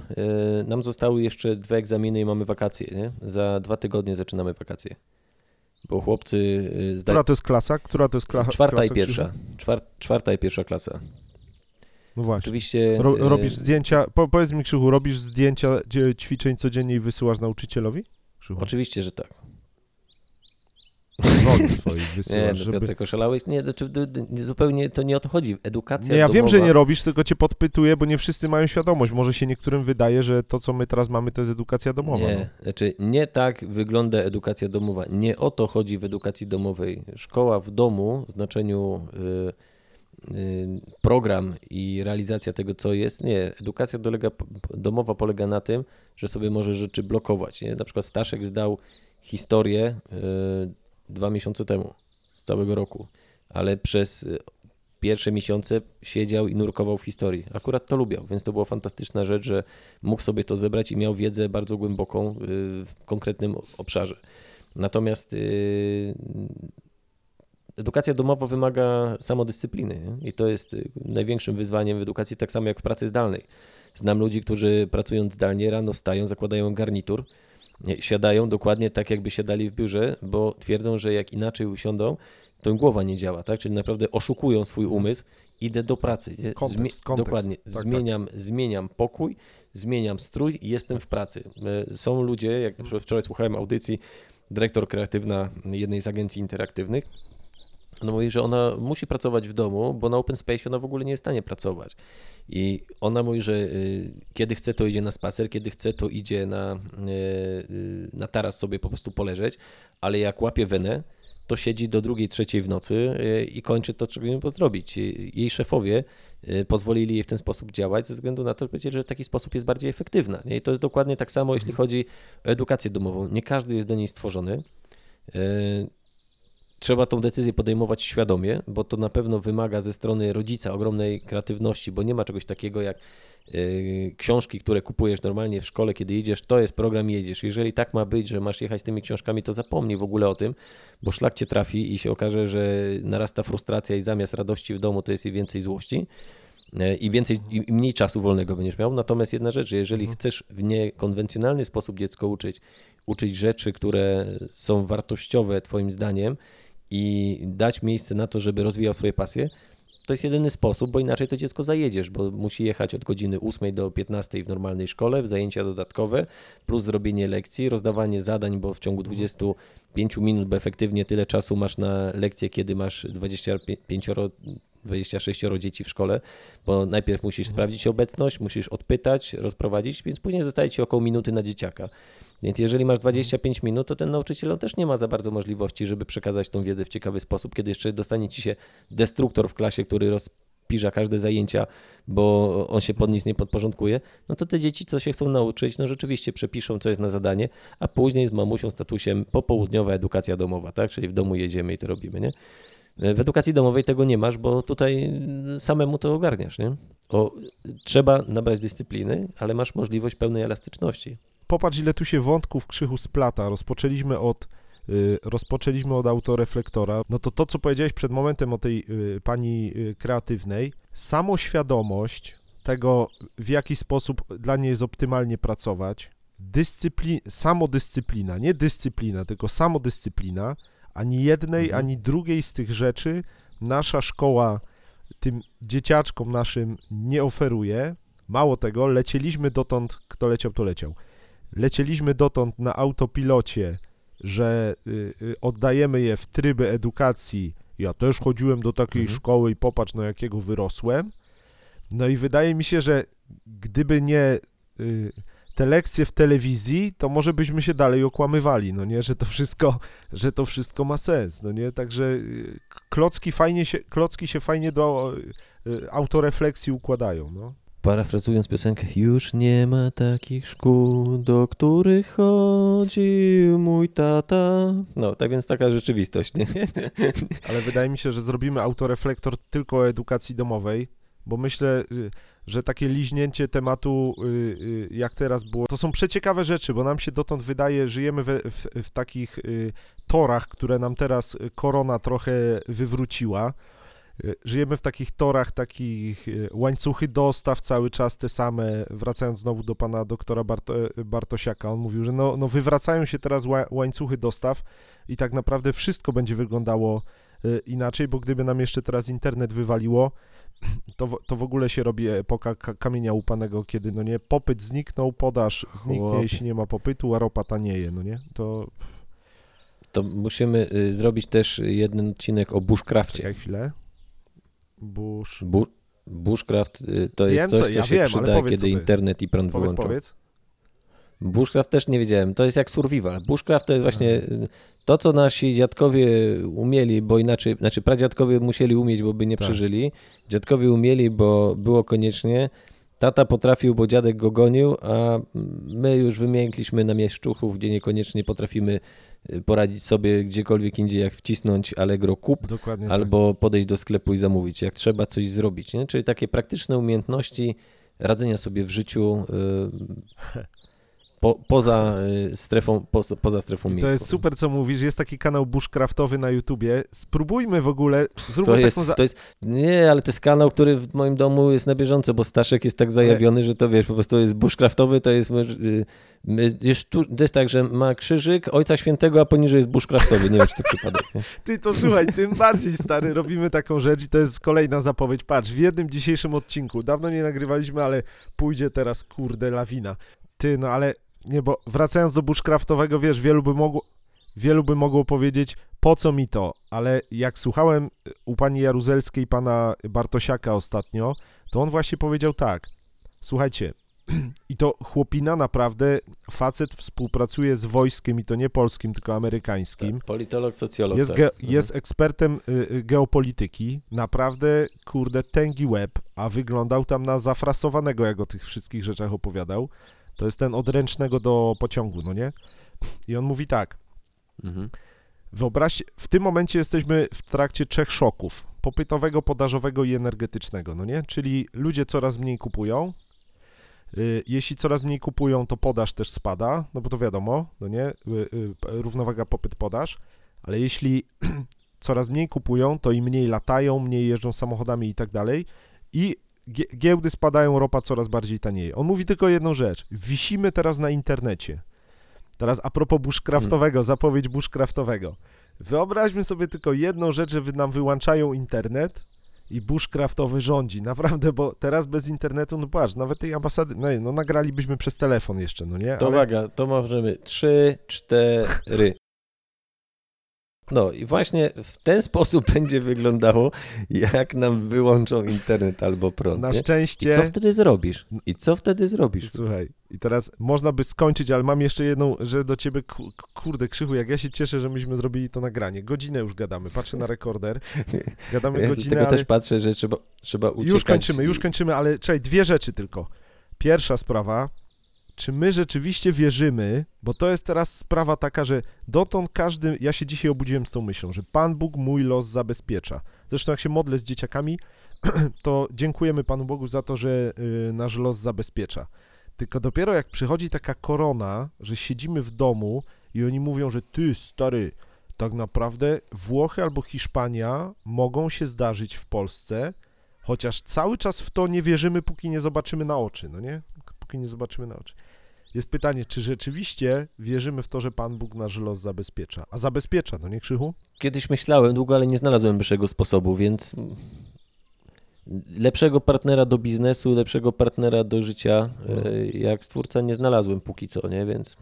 Nam zostały jeszcze 2 egzaminy i mamy wakacje, nie? Za 2 tygodnie zaczynamy wakacje. Bo chłopcy... Która to jest klasa? Która to jest klasa? 4. i 1. 4. i 1 klasa. No właśnie. Oczywiście... Robisz zdjęcia... Powiedz mi, Krzychu, robisz zdjęcia ćwiczeń codziennie i wysyłasz nauczycielowi? Krzychu. Oczywiście, że tak. Woli swoich wysyłasz, żeby... Piotrek, oszalałeś? Nie, zupełnie to nie o to chodzi. Edukacja domowa... Wiem, że nie robisz, tylko cię podpytuję, bo nie wszyscy mają świadomość. Może się niektórym wydaje, że to, co my teraz mamy, to jest edukacja domowa. Nie, no. Znaczy nie tak wygląda edukacja domowa. Nie o to chodzi w edukacji domowej. Szkoła w domu w znaczeniu... program i realizacja tego, co jest. Nie, edukacja domowa polega na tym, że sobie może rzeczy blokować. Nie? Na przykład Staszek zdał historię 2 miesiące temu, z całego roku, ale przez pierwsze miesiące siedział i nurkował w historii. Akurat to lubiał, więc to była fantastyczna rzecz, że mógł sobie to zebrać i miał wiedzę bardzo głęboką w konkretnym obszarze. Natomiast edukacja domowa wymaga samodyscypliny, nie? I to jest największym wyzwaniem w edukacji, tak samo jak w pracy zdalnej. Znam ludzi, którzy pracując zdalnie rano wstają, zakładają garnitur, siadają dokładnie tak, jakby siadali w biurze, bo twierdzą, że jak inaczej usiądą, to im głowa nie działa, tak? Czyli naprawdę oszukują swój umysł, idę do pracy. Kontekst. Dokładnie, tak, zmieniam pokój, zmieniam strój i jestem w pracy. Są ludzie, jak na przykład wczoraj słuchałem audycji, dyrektor kreatywna jednej z agencji interaktywnych, no mówi, że ona musi pracować w domu, bo na open space ona w ogóle nie jest w stanie pracować. I ona mówi, że kiedy chce, to idzie na spacer, kiedy chce, to idzie na taras sobie po prostu poleżeć, ale jak łapie wenę, to siedzi do 2-3 w nocy i kończy to, czego nie może zrobić. Jej szefowie pozwolili jej w ten sposób działać ze względu na to, że w taki sposób jest bardziej efektywna. I to jest dokładnie tak samo, jeśli chodzi o edukację domową. Nie każdy jest do niej stworzony. Trzeba tą decyzję podejmować świadomie, bo to na pewno wymaga ze strony rodzica ogromnej kreatywności, bo nie ma czegoś takiego jak książki, które kupujesz normalnie w szkole, kiedy jedziesz, to jest program, jedziesz. Jeżeli tak ma być, że masz jechać z tymi książkami, to zapomnij w ogóle o tym, bo szlak cię trafi i się okaże, że narasta frustracja i zamiast radości w domu to jest i więcej złości i więcej i mniej czasu wolnego będziesz miał. Natomiast jedna rzecz, jeżeli chcesz w niekonwencjonalny sposób dziecko uczyć rzeczy, które są wartościowe twoim zdaniem i dać miejsce na to, żeby rozwijał swoje pasje, to jest jedyny sposób, bo inaczej to dziecko zajedziesz, bo musi jechać od godziny 8 do 15 w normalnej szkole, zajęcia dodatkowe, plus zrobienie lekcji, rozdawanie zadań, bo w ciągu 25 minut, bo efektywnie tyle czasu masz na lekcję, kiedy masz 26 dzieci w szkole, bo najpierw musisz sprawdzić obecność, musisz odpytać, rozprowadzić, więc później zostaje ci około minuty na dzieciaka. Więc jeżeli masz 25 minut, to ten nauczyciel on też nie ma za bardzo możliwości, żeby przekazać tą wiedzę w ciekawy sposób, kiedy jeszcze dostanie ci się destruktor w klasie, który rozpiża każde zajęcia, bo on się pod nic nie podporządkuje, no to te dzieci, co się chcą nauczyć, no rzeczywiście przepiszą, co jest na zadanie, a później z mamusią, z tatusiem popołudniowa edukacja domowa, tak? Czyli w domu jedziemy i to robimy, nie? W edukacji domowej tego nie masz, bo tutaj samemu to ogarniasz, nie? Trzeba nabrać dyscypliny, ale masz możliwość pełnej elastyczności. Popatrz, ile tu się wątków, Krzychu, splata. Rozpoczęliśmy od autoreflektora. No to, co powiedziałeś przed momentem o tej pani kreatywnej, samoświadomość tego, w jaki sposób dla niej jest optymalnie pracować, samodyscyplina, nie dyscyplina, tylko samodyscyplina. Ani jednej, ani drugiej z tych rzeczy nasza szkoła tym dzieciaczkom naszym nie oferuje. Mało tego, Lecieliśmy dotąd na autopilocie, że oddajemy je w tryby edukacji. Ja też chodziłem do takiej szkoły i popatrz, no jakiego wyrosłem. No i wydaje mi się, że gdyby nie te lekcje w telewizji, to może byśmy się dalej okłamywali, no nie, że to wszystko ma sens, no nie, także klocki się fajnie do autorefleksji układają, no. Parafrazując piosenkę, już nie ma takich szkół, do których chodził mój tata. No, tak więc taka rzeczywistość, nie? Ale wydaje mi się, że zrobimy autoreflektor tylko o edukacji domowej, bo myślę, że takie liźnięcie tematu, jak teraz było, to są przeciekawe rzeczy, bo nam się dotąd wydaje, żyjemy w takich torach, które nam teraz korona trochę wywróciła. Żyjemy w takich torach, takich łańcuchy dostaw cały czas te same, wracając znowu do pana doktora Bartosiaka, on mówił, że no wywracają się teraz łańcuchy dostaw i tak naprawdę wszystko będzie wyglądało inaczej, bo gdyby nam jeszcze teraz internet wywaliło, to w ogóle się robi epoka kamienia łupanego, kiedy no nie, popyt zniknął, podaż zniknie, jeśli nie ma popytu, a ropa tanieje, no nie, to musimy zrobić też jeden odcinek o bushcrafcie. Czekaj chwilę. Bushcraft to wiem, jest coś, co się przyda, kiedy internet i prąd wyłączą. Bushcraft też nie wiedziałem, to jest jak survival. Bushcraft to jest właśnie to, co nasi dziadkowie umieli, bo inaczej, znaczy pradziadkowie musieli umieć, bo by nie przeżyli. Dziadkowie umieli, bo było koniecznie. Tata potrafił, bo dziadek go gonił, a my już wymiękliśmy na mieszczuchów, gdzie niekoniecznie potrafimy poradzić sobie gdziekolwiek indziej, jak wcisnąć Allegro kup, albo podejść do sklepu i zamówić, jak trzeba coś zrobić. Nie? Czyli takie praktyczne umiejętności radzenia sobie w życiu poza strefą miejską. To jest super, co mówisz. Jest taki kanał bushcraftowy na YouTubie. Spróbujmy w ogóle... Nie, ale to jest kanał, który w moim domu jest na bieżąco, bo Staszek jest tak zajawiony, że to wiesz, po prostu jest bushcraftowy, to jest... To jest tak, że ma krzyżyk Ojca Świętego, a poniżej jest bushcraftowy. Nie wiem, czy to przypadek. Ty to słuchaj, tym bardziej, stary, robimy taką rzecz i to jest kolejna zapowiedź. Patrz, w jednym dzisiejszym odcinku, dawno nie nagrywaliśmy, ale pójdzie teraz, kurde, lawina. Ty, no ale... Nie, bo wracając do bushcraftowego, wiesz, wielu by mogło powiedzieć, po co mi to, ale jak słuchałem u pani Jaruzelskiej pana Bartosiaka ostatnio, to on właśnie powiedział tak, słuchajcie, i to chłopina naprawdę, facet współpracuje z wojskiem i to nie polskim, tylko amerykańskim. Tak, politolog, socjolog. Jest ekspertem geopolityki, naprawdę, kurde, tęgi łeb, a wyglądał tam na zafrasowanego, jak o tych wszystkich rzeczach opowiadał. To jest ten od ręcznego do pociągu, no nie? I on mówi tak. Wyobraźcie, w tym momencie jesteśmy w trakcie 3 szoków, popytowego, podażowego i energetycznego, no nie? Czyli ludzie coraz mniej kupują, jeśli coraz mniej kupują, to podaż też spada, no bo to wiadomo, no nie? Równowaga popyt-podaż, ale jeśli coraz mniej kupują, to i mniej latają, mniej jeżdżą samochodami i tak dalej i giełdy spadają, ropa coraz bardziej tanieje. On mówi tylko jedną rzecz, wisimy teraz na internecie. Teraz a propos bushcraftowego, zapowiedź bushcraftowego. Wyobraźmy sobie tylko jedną rzecz, że nam wyłączają internet i bushcraftowy rządzi. Naprawdę, bo teraz bez internetu, no patrz, nawet tej ambasady, no nagralibyśmy przez telefon jeszcze, no nie? Ale... To uwaga, to możemy 3, 4... No i właśnie w ten sposób będzie wyglądało, jak nam wyłączą internet albo prąd. Na szczęście. I co wtedy zrobisz? Słuchaj, i teraz można by skończyć, ale mam jeszcze jedną rzecz do ciebie. Kurde, Krzychu, jak ja się cieszę, że myśmy zrobili to nagranie. Godzinę już gadamy, patrzę na rekorder. Gadamy ja godzinę, ale... też patrzę, że trzeba uciekać. Już kończymy, ale czekaj, 2 rzeczy tylko. Pierwsza sprawa. Czy my rzeczywiście wierzymy, bo to jest teraz sprawa taka, że dotąd każdy, ja się dzisiaj obudziłem z tą myślą, że Pan Bóg mój los zabezpiecza. Zresztą jak się modlę z dzieciakami, to dziękujemy Panu Bogu za to, że nasz los zabezpiecza. Tylko dopiero jak przychodzi taka korona, że siedzimy w domu i oni mówią, że ty stary, tak naprawdę Włochy albo Hiszpania mogą się zdarzyć w Polsce, chociaż cały czas w to nie wierzymy, póki nie zobaczymy na oczy, no nie? Jest pytanie, czy rzeczywiście wierzymy w to, że Pan Bóg nasz los zabezpiecza? A zabezpiecza, no nie, Krzychu? Kiedyś myślałem długo, ale nie znalazłem wyższego sposobu, więc lepszego partnera do biznesu, lepszego partnera do życia jak Stwórca nie znalazłem póki co, nie? Więc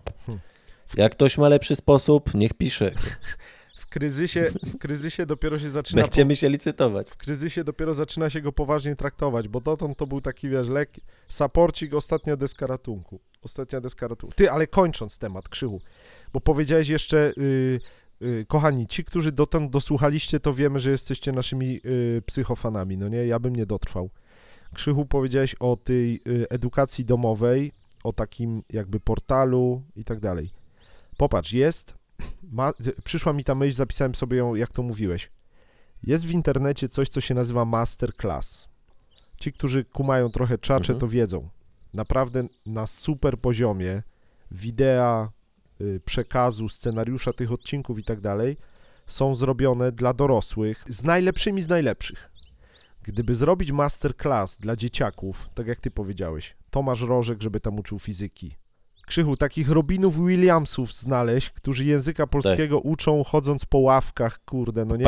jak ktoś ma lepszy sposób, niech pisze. W kryzysie dopiero się zaczyna... Będziemy się licytować. W kryzysie dopiero zaczyna się go poważnie traktować, bo dotąd to był taki, wiesz, lekki saporcik, ostatnia deska ratunku. Ty, ale kończąc temat, Krzychu, bo powiedziałeś jeszcze, kochani, ci, którzy dotąd dosłuchaliście, to wiemy, że jesteście naszymi psychofanami, no nie? Ja bym nie dotrwał. Krzychu, powiedziałeś o tej edukacji domowej, o takim jakby portalu i tak dalej. Popatrz, przyszła mi ta myśl, zapisałem sobie ją, jak to mówiłeś. Jest w internecie coś, co się nazywa Masterclass. Ci, którzy kumają trochę czacze, to wiedzą. Naprawdę na super poziomie wideo, przekazu, scenariusza tych odcinków i tak dalej są zrobione dla dorosłych z najlepszymi z najlepszych. Gdyby zrobić Masterclass dla dzieciaków, tak jak ty powiedziałeś, Tomasz Rożek, żeby tam uczył fizyki, Krzychu, takich Robinów Williamsów znaleźć, którzy języka polskiego uczą chodząc po ławkach, kurde, no nie?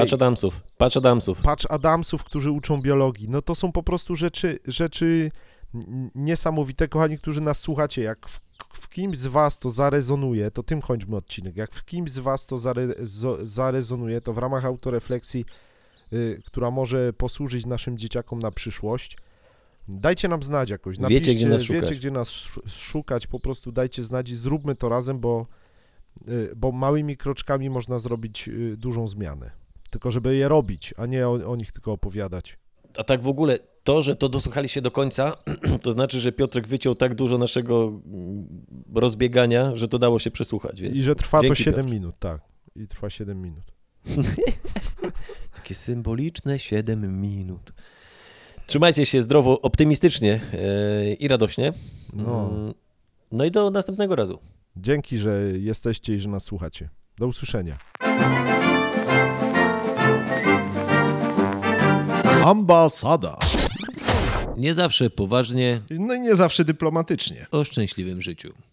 Patch Adamsów, którzy uczą biologii. No to są po prostu rzeczy niesamowite, kochani, którzy nas słuchacie. Jak w kimś z was to zarezonuje, to tym kończmy odcinek. Jak w kimś z was to zarezonuje, to w ramach autorefleksji, która może posłużyć naszym dzieciakom na przyszłość, dajcie nam znać jakoś, napiszcie, wiecie gdzie nas szukać, po prostu dajcie znać i zróbmy to razem, bo małymi kroczkami można zrobić dużą zmianę. Tylko żeby je robić, a nie o nich tylko opowiadać. A tak w ogóle to, że to dosłuchaliście do końca, to znaczy, że Piotrek wyciął tak dużo naszego rozbiegania, że to dało się przesłuchać. Więc... I że trwa to 7 minut, tak. I trwa 7 minut. Takie symboliczne 7 minut. Trzymajcie się zdrowo, optymistycznie i radośnie. No i do następnego razu. Dzięki, że jesteście i że nas słuchacie. Do usłyszenia. Ambasada. Nie zawsze poważnie. No i nie zawsze dyplomatycznie. O szczęśliwym życiu.